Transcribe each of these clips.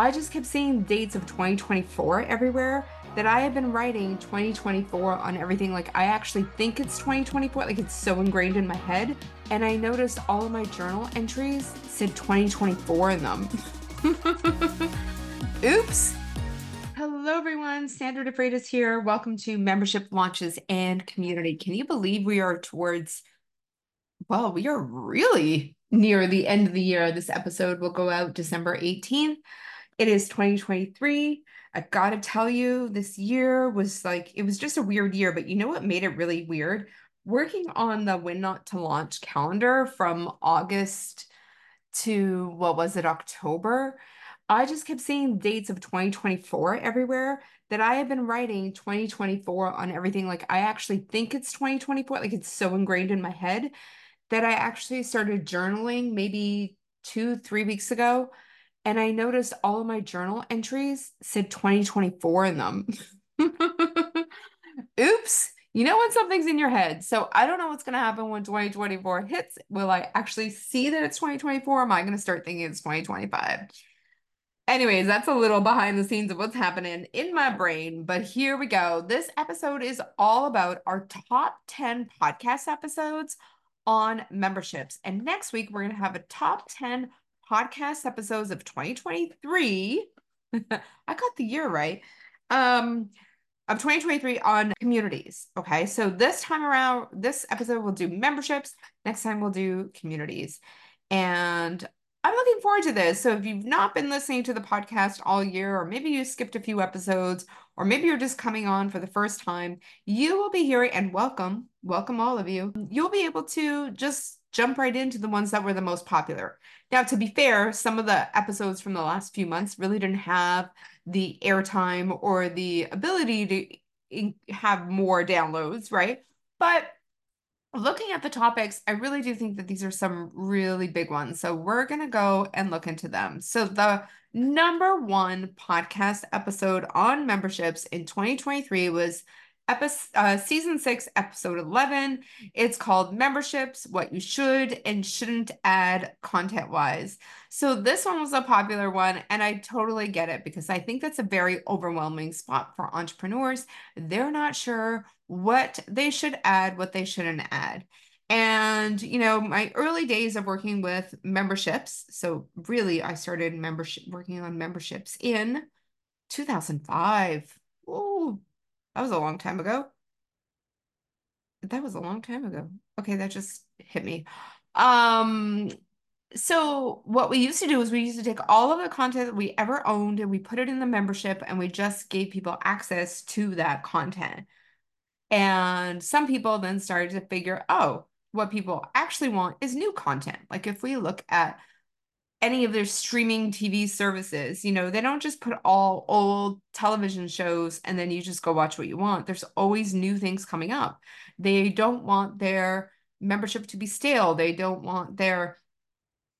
I just kept seeing dates of 2024 everywhere, that I have been writing 2024 on everything. Like, I actually think it's 2024, like it's so ingrained in my head. And I noticed all of my journal entries said 2024 in them. Oops. Hello everyone, Sandra DeFretis here. Welcome to Membership Launches and Community. Can you believe we are towards, well, we are really near the end of the year. This episode will go out December 18th. It is 2023. I gotta tell you, this year was like, it was just a weird year, but you know what made it really weird? Working on the When Not to Launch calendar from August to, what was it, October? I just kept seeing dates of 2024 everywhere, that I have been writing 2024 on everything. Like, I actually think it's 2024, like it's so ingrained in my head, that I actually started journaling maybe 2-3 weeks ago. And I noticed all of my journal entries said 2024 in them. Oops. You know when something's in your head. So I don't know what's going to happen when 2024 hits. Will I actually see that it's 2024? Or am I going to start thinking it's 2025? Anyways, that's a little behind the scenes of what's happening in my brain. But here we go. This episode is all about our top 10 podcast episodes on memberships. And next week, we're going to have a top 10 podcast episodes of 2023. I got the year right. Of 2023 on communities. Okay. So this time around, this episode we'll do memberships. Next time we'll do communities. And I'm looking forward to this. So if you've not been listening to the podcast all year, or maybe you skipped a few episodes, or maybe you're just coming on for the first time, you will be hearing, and welcome, welcome all of you. You'll be able to just jump right into the ones that were the most popular. Now, to be fair, some of the episodes from the last few months really didn't have the airtime or the ability to have more downloads, right? But looking at the topics, I really do think that these are some really big ones. So we're going to go and look into them. So the #1 podcast episode on memberships in 2023 was Season 6, Episode 11. It's called Memberships, What You Should and Shouldn't Add Content-Wise. So this one was a popular one, and I totally get it, because I think that's a very overwhelming spot for entrepreneurs. They're not sure what they should add, what they shouldn't add. And, you know, my early days of working with memberships, so really I started working on memberships in 2005. Ooh. That was a long time ago. That was a long time ago. Okay, that just hit me. So what we used to do is we used to take all of the content that we ever owned and we put it in the membership, and we just gave people access to that content. And some people then started to figure, oh, what people actually want is new content. Like, if we look at any of their streaming TV services, you know, they don't just put all old television shows and then you just go watch what you want. There's always new things coming up. They don't want their membership to be stale. They don't want their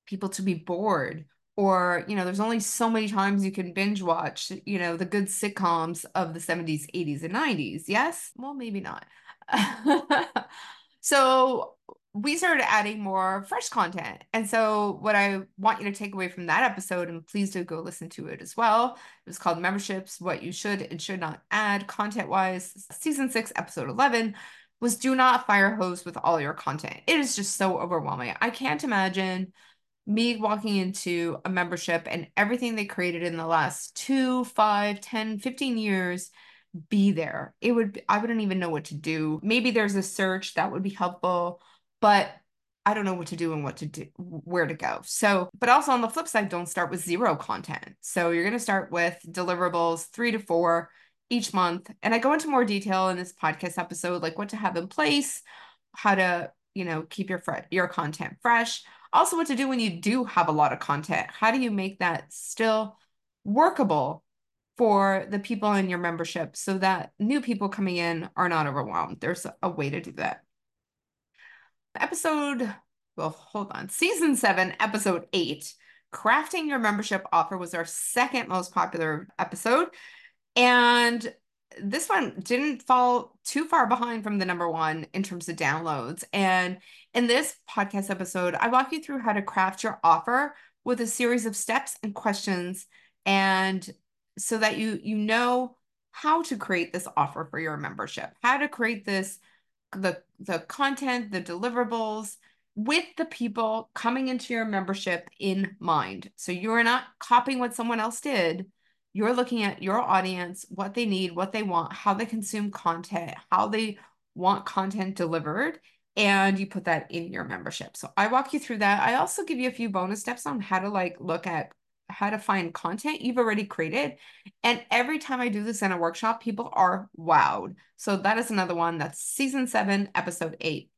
people to be bored. Or, you know, there's only so many times you can binge watch, you know, the good sitcoms of the 70s, 80s, and 90s. Yes? Well, maybe not. So we started adding more fresh content. And so what I want you to take away from that episode, and please do go listen to it as well. It was called Memberships, What You Should and Should Not Add Content-Wise. Season 6, Episode 11 was do not fire hose with all your content. It is just so overwhelming. I can't imagine me walking into a membership and everything they created in the last 2, 5, 10, 15 years be there. I wouldn't even know what to do. Maybe there's a search that would be helpful, but I don't know what to do and where to go. So, but also on the flip side, don't start with zero content. So you're going to start with deliverables 3 to 4 each month. And I go into more detail in this podcast episode, like what to have in place, how to, you know, keep your content fresh. Also what to do when you do have a lot of content. How do you make that still workable for the people in your membership so that new people coming in are not overwhelmed? There's a way to do that. Season 7, Episode 8, Crafting Your Membership Offer was our second most popular episode. And this one didn't fall too far behind from the #1 in terms of downloads. And in this podcast episode, I walk you through how to craft your offer with a series of steps and questions and so that you know how to create this offer for your membership, how to create this, the content, the deliverables with the people coming into your membership in mind. So you're not copying what someone else did. You're looking at your audience, what they need, what they want, how they consume content, how they want content delivered, and you put that in your membership. So I walk you through that. I also give you a few bonus steps on how to look at how to find content you've already created. And every time I do this in a workshop, people are wowed. So that is another one. That's season 7, episode 8.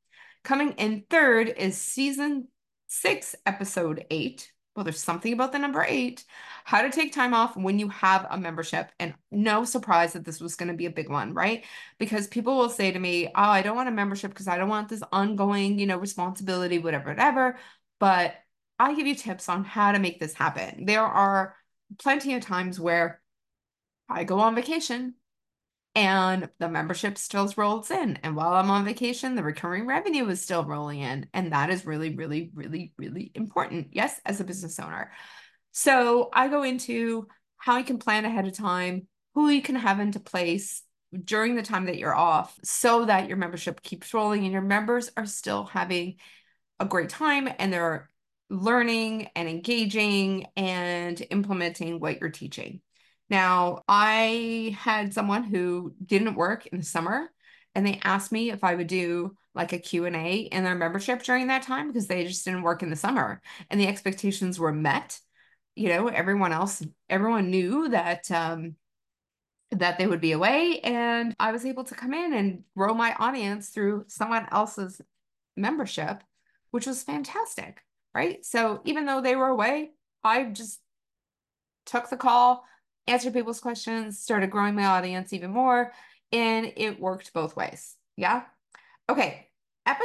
Coming in third is season 6, episode 8. Well, there's something about the number 8, how to take time off when you have a membership. And no surprise that this was going to be a big one, right? Because people will say to me, oh, I don't want a membership because I don't want this ongoing, responsibility, whatever. But I'll give you tips on how to make this happen. There are plenty of times where I go on vacation and the membership still rolls in. And while I'm on vacation, the recurring revenue is still rolling in. And that is really, really, really, really important. Yes, as a business owner. So I go into how you can plan ahead of time, who you can have into place during the time that you're off so that your membership keeps rolling and your members are still having a great time and they're learning and engaging and implementing what you're teaching. Now, I had someone who didn't work in the summer and they asked me if I would do like a Q&A in their membership during that time because they just didn't work in the summer and the expectations were met. Everyone knew that, that they would be away, and I was able to come in and grow my audience through someone else's membership, which was fantastic, right? So even though they were away, I just took the call, answered people's questions, started growing my audience even more, and it worked both ways. Yeah. Okay.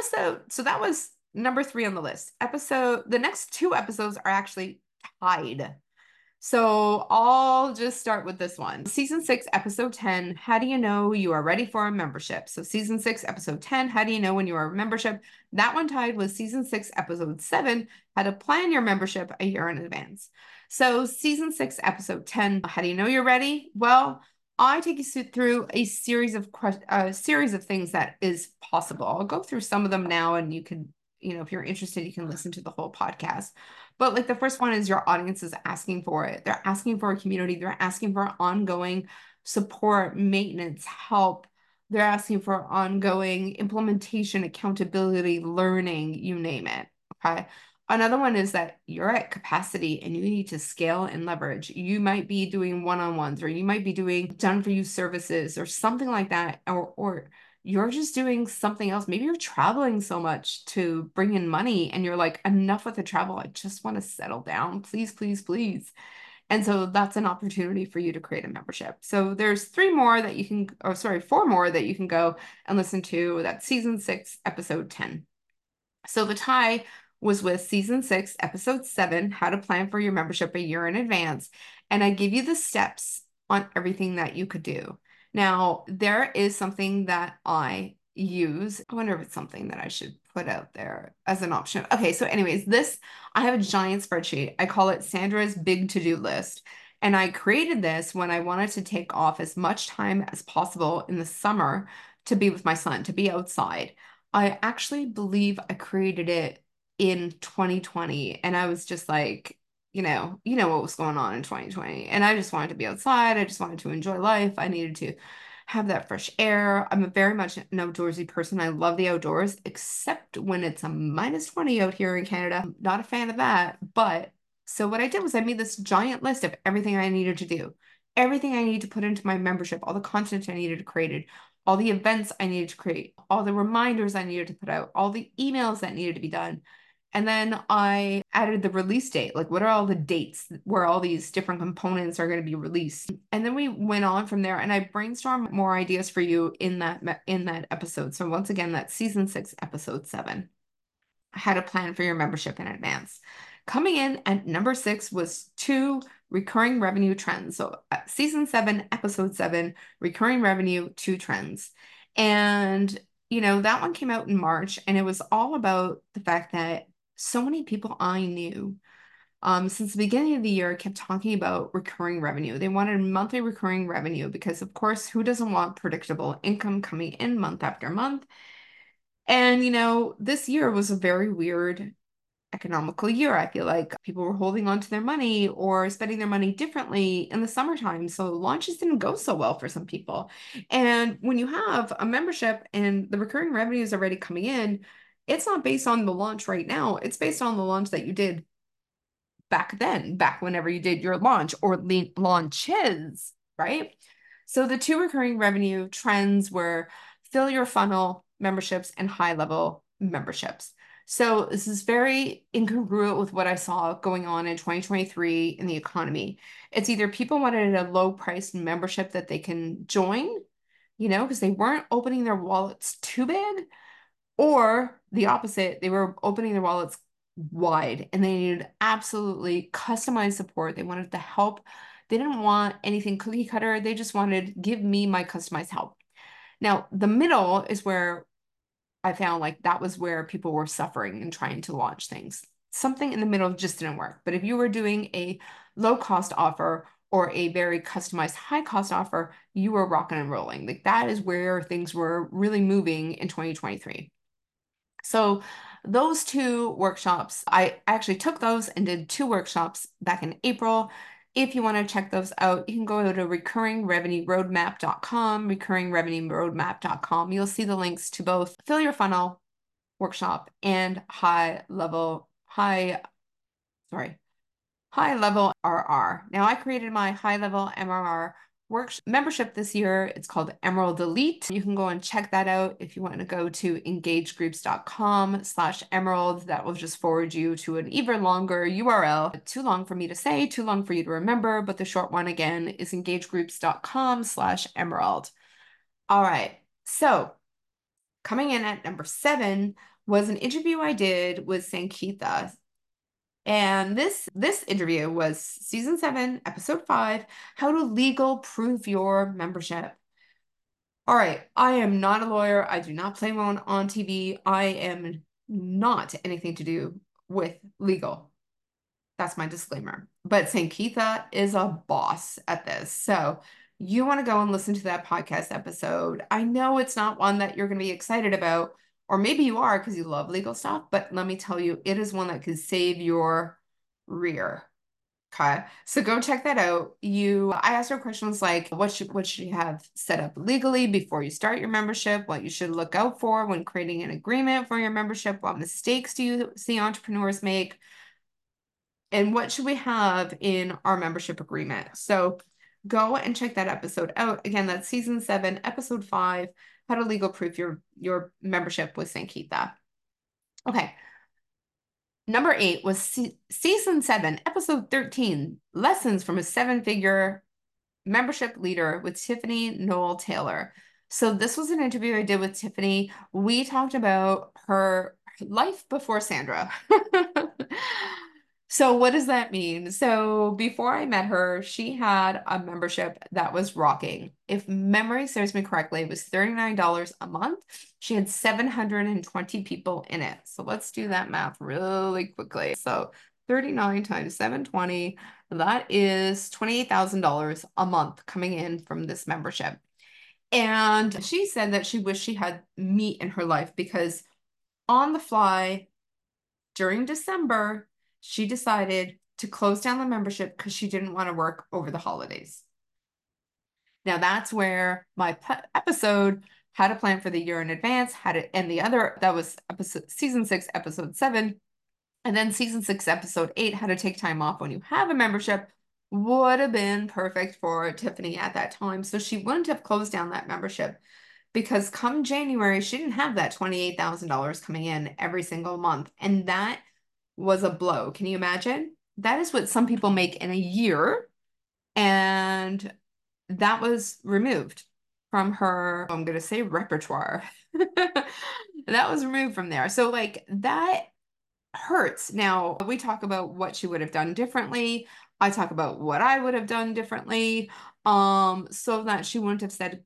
So that was number 3 on the list. The next 2 episodes are actually tied. So I'll just start with this one. Season 6, episode 10, how do you know you are ready for a membership? So season 6, episode 10, how do you know when you are a membership? That one tied with season 6, episode 7, how to plan your membership a year in advance. So season 6, episode 10, how do you know you're ready? Well, I take you through a series of things that is possible. I'll go through some of them now, and you can, if you're interested, you can listen to the whole podcast. But like the first one is your audience is asking for it. They're asking for a community. They're asking for ongoing support, maintenance, help. They're asking for ongoing implementation, accountability, learning, you name it. Okay. Another one is that you're at capacity and you need to scale and leverage. You might be doing one-on-ones, or you might be doing done-for-you services or something like that, or you're just doing something else. Maybe you're traveling so much to bring in money and you're like, enough with the travel. I just want to settle down. Please, please, please. And so that's an opportunity for you to create a membership. So there's 4 more that you can go and listen to. That's season 6, episode 10. So the tie was with season 6, episode 7, how to plan for your membership a year in advance. And I give you the steps on everything that you could do. Now, there is something that I use. I wonder if it's something that I should put out there as an option. Okay, so anyways, I have a giant spreadsheet. I call it Sandra's Big To-Do List. And I created this when I wanted to take off as much time as possible in the summer to be with my son, to be outside. I actually believe I created it in 2020. And I was just like, you know what was going on in 2020. And I just wanted to be outside. I just wanted to enjoy life. I needed to have that fresh air. I'm very much an outdoorsy person. I love the outdoors, except when it's a -20 out here in Canada. I'm not a fan of that. But so what I did was I made this giant list of everything I needed to do, everything I need to put into my membership, all the content I needed to create, all the events I needed to create, all the reminders I needed to put out, all the emails that needed to be done. And then I added the release date. Like, what are all the dates where all these different components are going to be released? And then we went on from there, and I brainstormed more ideas for you in that episode. So once again, that's season 6, episode 7, how to plan for your membership in advance. Coming in at number 6 was 2 recurring revenue trends. So season 7, episode 7, recurring revenue, 2 trends. And, that one came out in March, and it was all about the fact that so many people I knew since the beginning of the year, kept talking about recurring revenue. They wanted monthly recurring revenue because, of course, who doesn't want predictable income coming in month after month? And, you know, this year was a very weird economical year. I feel like people were holding on to their money or spending their money differently in the summertime. So launches didn't go so well for some people. And when you have a membership and the recurring revenue is already coming in, it's not based on the launch right now. It's based on the launch that you did back then, back whenever you did your launch or launches, right? So the two recurring revenue trends were fill your funnel memberships and high level memberships. So this is very incongruent with what I saw going on in 2023 in the economy. It's either people wanted a low priced membership that they can join, you know, because they weren't opening their wallets too big, or the opposite, they were opening their wallets wide and they needed absolutely customized support. They wanted the help. They didn't want anything cookie cutter. They just wanted, give me my customized help. Now, the middle is where I found like that was where people were suffering and trying to launch things. Something in the middle just didn't work. But if you were doing a low cost offer or a very customized high cost offer, you were rocking and rolling. Like that is where things were really moving in 2023. So those two workshops, I actually took those and did two workshops back in April. If you want to check those out, you can go to recurringrevenueroadmap.com, recurringrevenueroadmap.com. You'll see the links to both Fill Your Funnel workshop and high level RR. Now I created my high level MRR membership this year. It's called Emerald Elite. You can go and check that out. If you want to go to engagegroups.com/emerald, that will just forward you to an even longer URL. Too long for me to say, too long for you to remember, but the short one again is engagegroups.com/emerald. All right. So coming in at number 7 was an interview I did with Sankeetha. And this interview was season 7, episode 5, how to legal proof your membership. All right. I am not a lawyer. I do not play one on TV. I am not anything to do with legal. That's my disclaimer. But Sankeetha is a boss at this. So you want to go and listen to that podcast episode. I know it's not one that you're going to be excited about, or maybe you are because you love legal stuff, but let me tell you, it is one that can save your rear. Okay. So go check that out. I asked her questions like, what should you have set up legally before you start your membership? What you should look out for when creating an agreement for your membership? What mistakes do you see entrepreneurs make? And what should we have in our membership agreement? So go and check that episode out. Again, that's season 7, episode 5. How to legal proof your membership with Sankeetha. Okay. Number 8 was season 7, episode 13, lessons from a 7-figure membership leader with Tiffany Noel Taylor. So this was an interview I did with Tiffany. We talked about her life before Sandra. So what does that mean? So before I met her, she had a membership that was rocking. If memory serves me correctly, it was $39 a month. She had 720 people in it. So let's do that math really quickly. So 39 times 720, that is $28,000 a month coming in from this membership. And she said that she wished she had me in her life because on the fly during December, she decided to close down the membership because she didn't want to work over the holidays. Now that's where my episode, how to plan for the year in advance, and the other, that was episode season 6, episode 7, and then season 6, episode 8, how to take time off when you have a membership, would have been perfect for Tiffany at that time. So she wouldn't have closed down that membership because come January, she didn't have that $28,000 coming in every single month. And that was a blow. Can you imagine? That is what some people make in a year. And that was removed from her, I'm going to say repertoire. That was removed from there. So like that hurts. Now we talk about what she would have done differently. I talk about what I would have done differently. So that she wouldn't have said,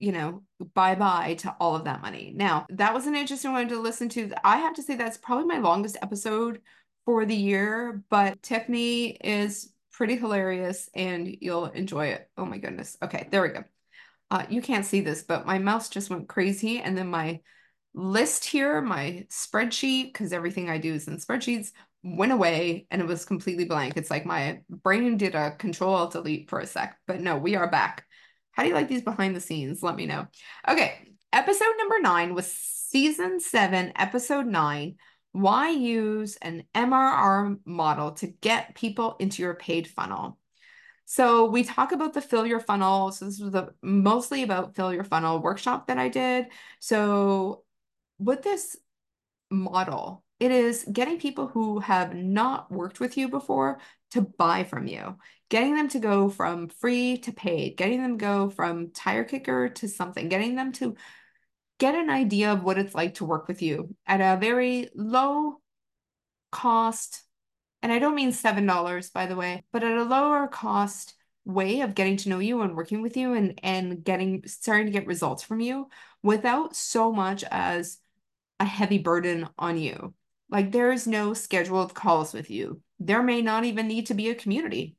you know, bye-bye to all of that money. Now, that was an interesting one to listen to. I have to say that's probably my longest episode for the year, but Tiffany is pretty hilarious and you'll enjoy it. Oh my goodness. Okay, there we go. You can't see this, but my mouse just went crazy. And then my list here, my spreadsheet, because everything I do is in spreadsheets, went away and it was completely blank. It's like my brain did a Control-Alt-Delete for a sec, but no, we are back. How do you like these behind the scenes? Let me know. Okay, episode number 9 was season 7, episode 9, why use an MRR model to get people into your paid funnel. So we talk about the fill your funnel. So this was mostly about fill your funnel workshop that I did. So with this model, it is getting people who have not worked with you before to buy from you, getting them to go from free to paid, getting them go from tire kicker to something, getting them to get an idea of what it's like to work with you at a very low cost. And I don't mean $7, by the way, but at a lower cost way of getting to know you and working with you and starting to get results from you without so much as a heavy burden on you. Like there is no scheduled calls with you. There may not even need to be a community.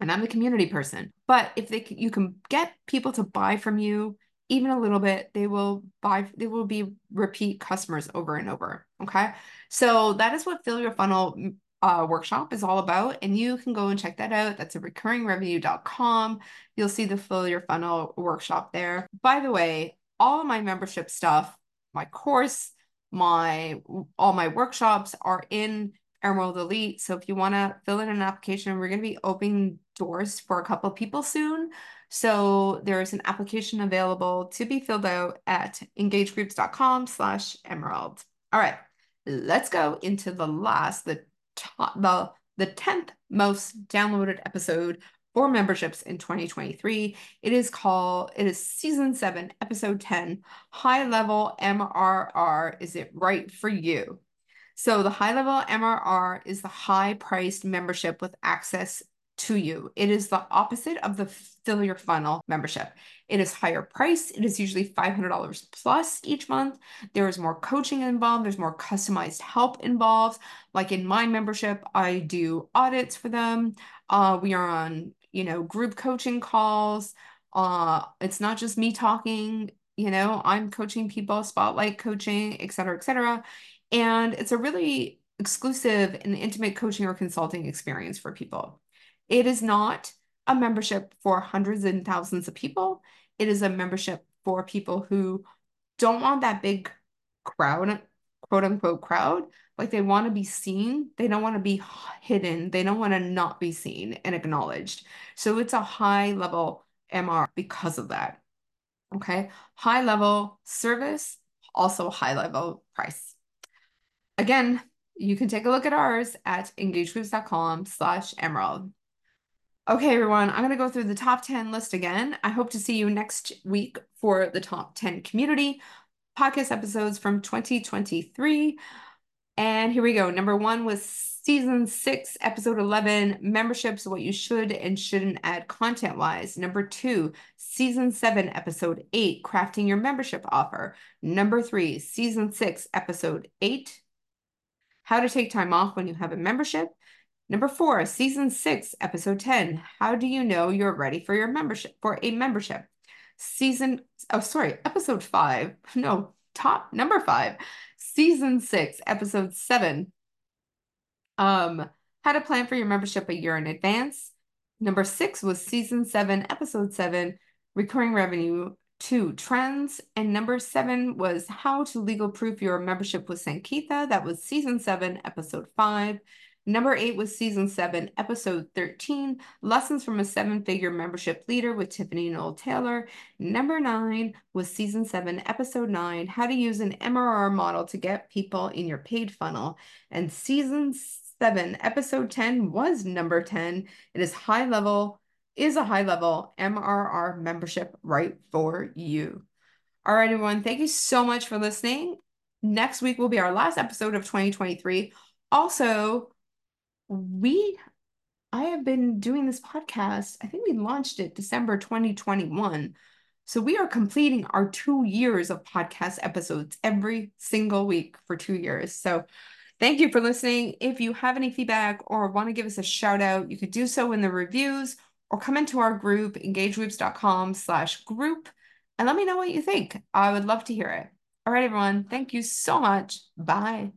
And I'm a community person. But if you can get people to buy from you even a little bit, they will buy, they will be repeat customers over and over. Okay. So that is what Fill Your Funnel workshop is all about. And you can go and check that out. That's at recurringrevenue.com. You'll see the Fill Your Funnel workshop there. By the way, all of my membership stuff, my course, all my workshops are in Emerald Elite. So if you want to fill in an application, we're going to be opening doors for a couple of people soon. So there is an application available to be filled out at engagegroups.com/emerald. All right, let's go into the last, the 10th most downloaded episode for memberships in 2023. It is season 7, episode 10, high level MRR. Is it right for you? So the high level MRR is the high priced membership with access to you. It is the opposite of the Fill Your Funnel membership. It is higher priced. It is usually $500 plus each month. There is more coaching involved. There's more customized help involved. Like in my membership, I do audits for them. We are on, group coaching calls. It's not just me talking, I'm coaching people, spotlight coaching, et cetera, et cetera. And it's a really exclusive and intimate coaching or consulting experience for people. It is not a membership for hundreds and thousands of people. It is a membership for people who don't want that big crowd, quote unquote crowd. Like they want to be seen. They don't want to be hidden. They don't want to not be seen and acknowledged. So it's a high level MR because of that. Okay. High level service, also high level price. Again, you can take a look at ours at engagegroups.com/emerald. Okay, everyone, I'm going to go through the top 10 list again. I hope to see you next week for the top 10 community podcast episodes from 2023. And here we go. Number 1 was season 6, episode 11, memberships, what you should and shouldn't add content-wise. Number 2, season 7, episode 8, crafting your membership offer. Number 3, season 6, episode 8, how to take time off when you have a membership. Number 4, season 6, episode 10. How do you know you're ready for your membership, for a membership? Number 5, season 6, episode 7. How to plan for your membership a year in advance. Number 6 was season 7, episode 7, recurring revenue 2 trends. And number 7 was how to legal proof your membership with Sankeetha. That was season 7, episode 5. Number 8 was season 7, episode 13, lessons from a 7-figure membership leader with Tiffany Noel Taylor. Number 9 was season 7, episode 9, how to use an MRR model to get people in your paid funnel. And season 7, episode 10 was number 10. It is a high level MRR membership right for you. All right, everyone. Thank you so much for listening. Next week will be our last episode of 2023. Also, I have been doing this podcast. I think we launched it December 2021. So we are completing our 2 years of podcast episodes every single week for 2 years. So Thank you for listening. If you have any feedback or want to give us a shout out, you could do so in the reviews or come into our group, engagegroups.com/group, and let me know what you think. I would love to hear it. All right, everyone. Thank you so much. Bye.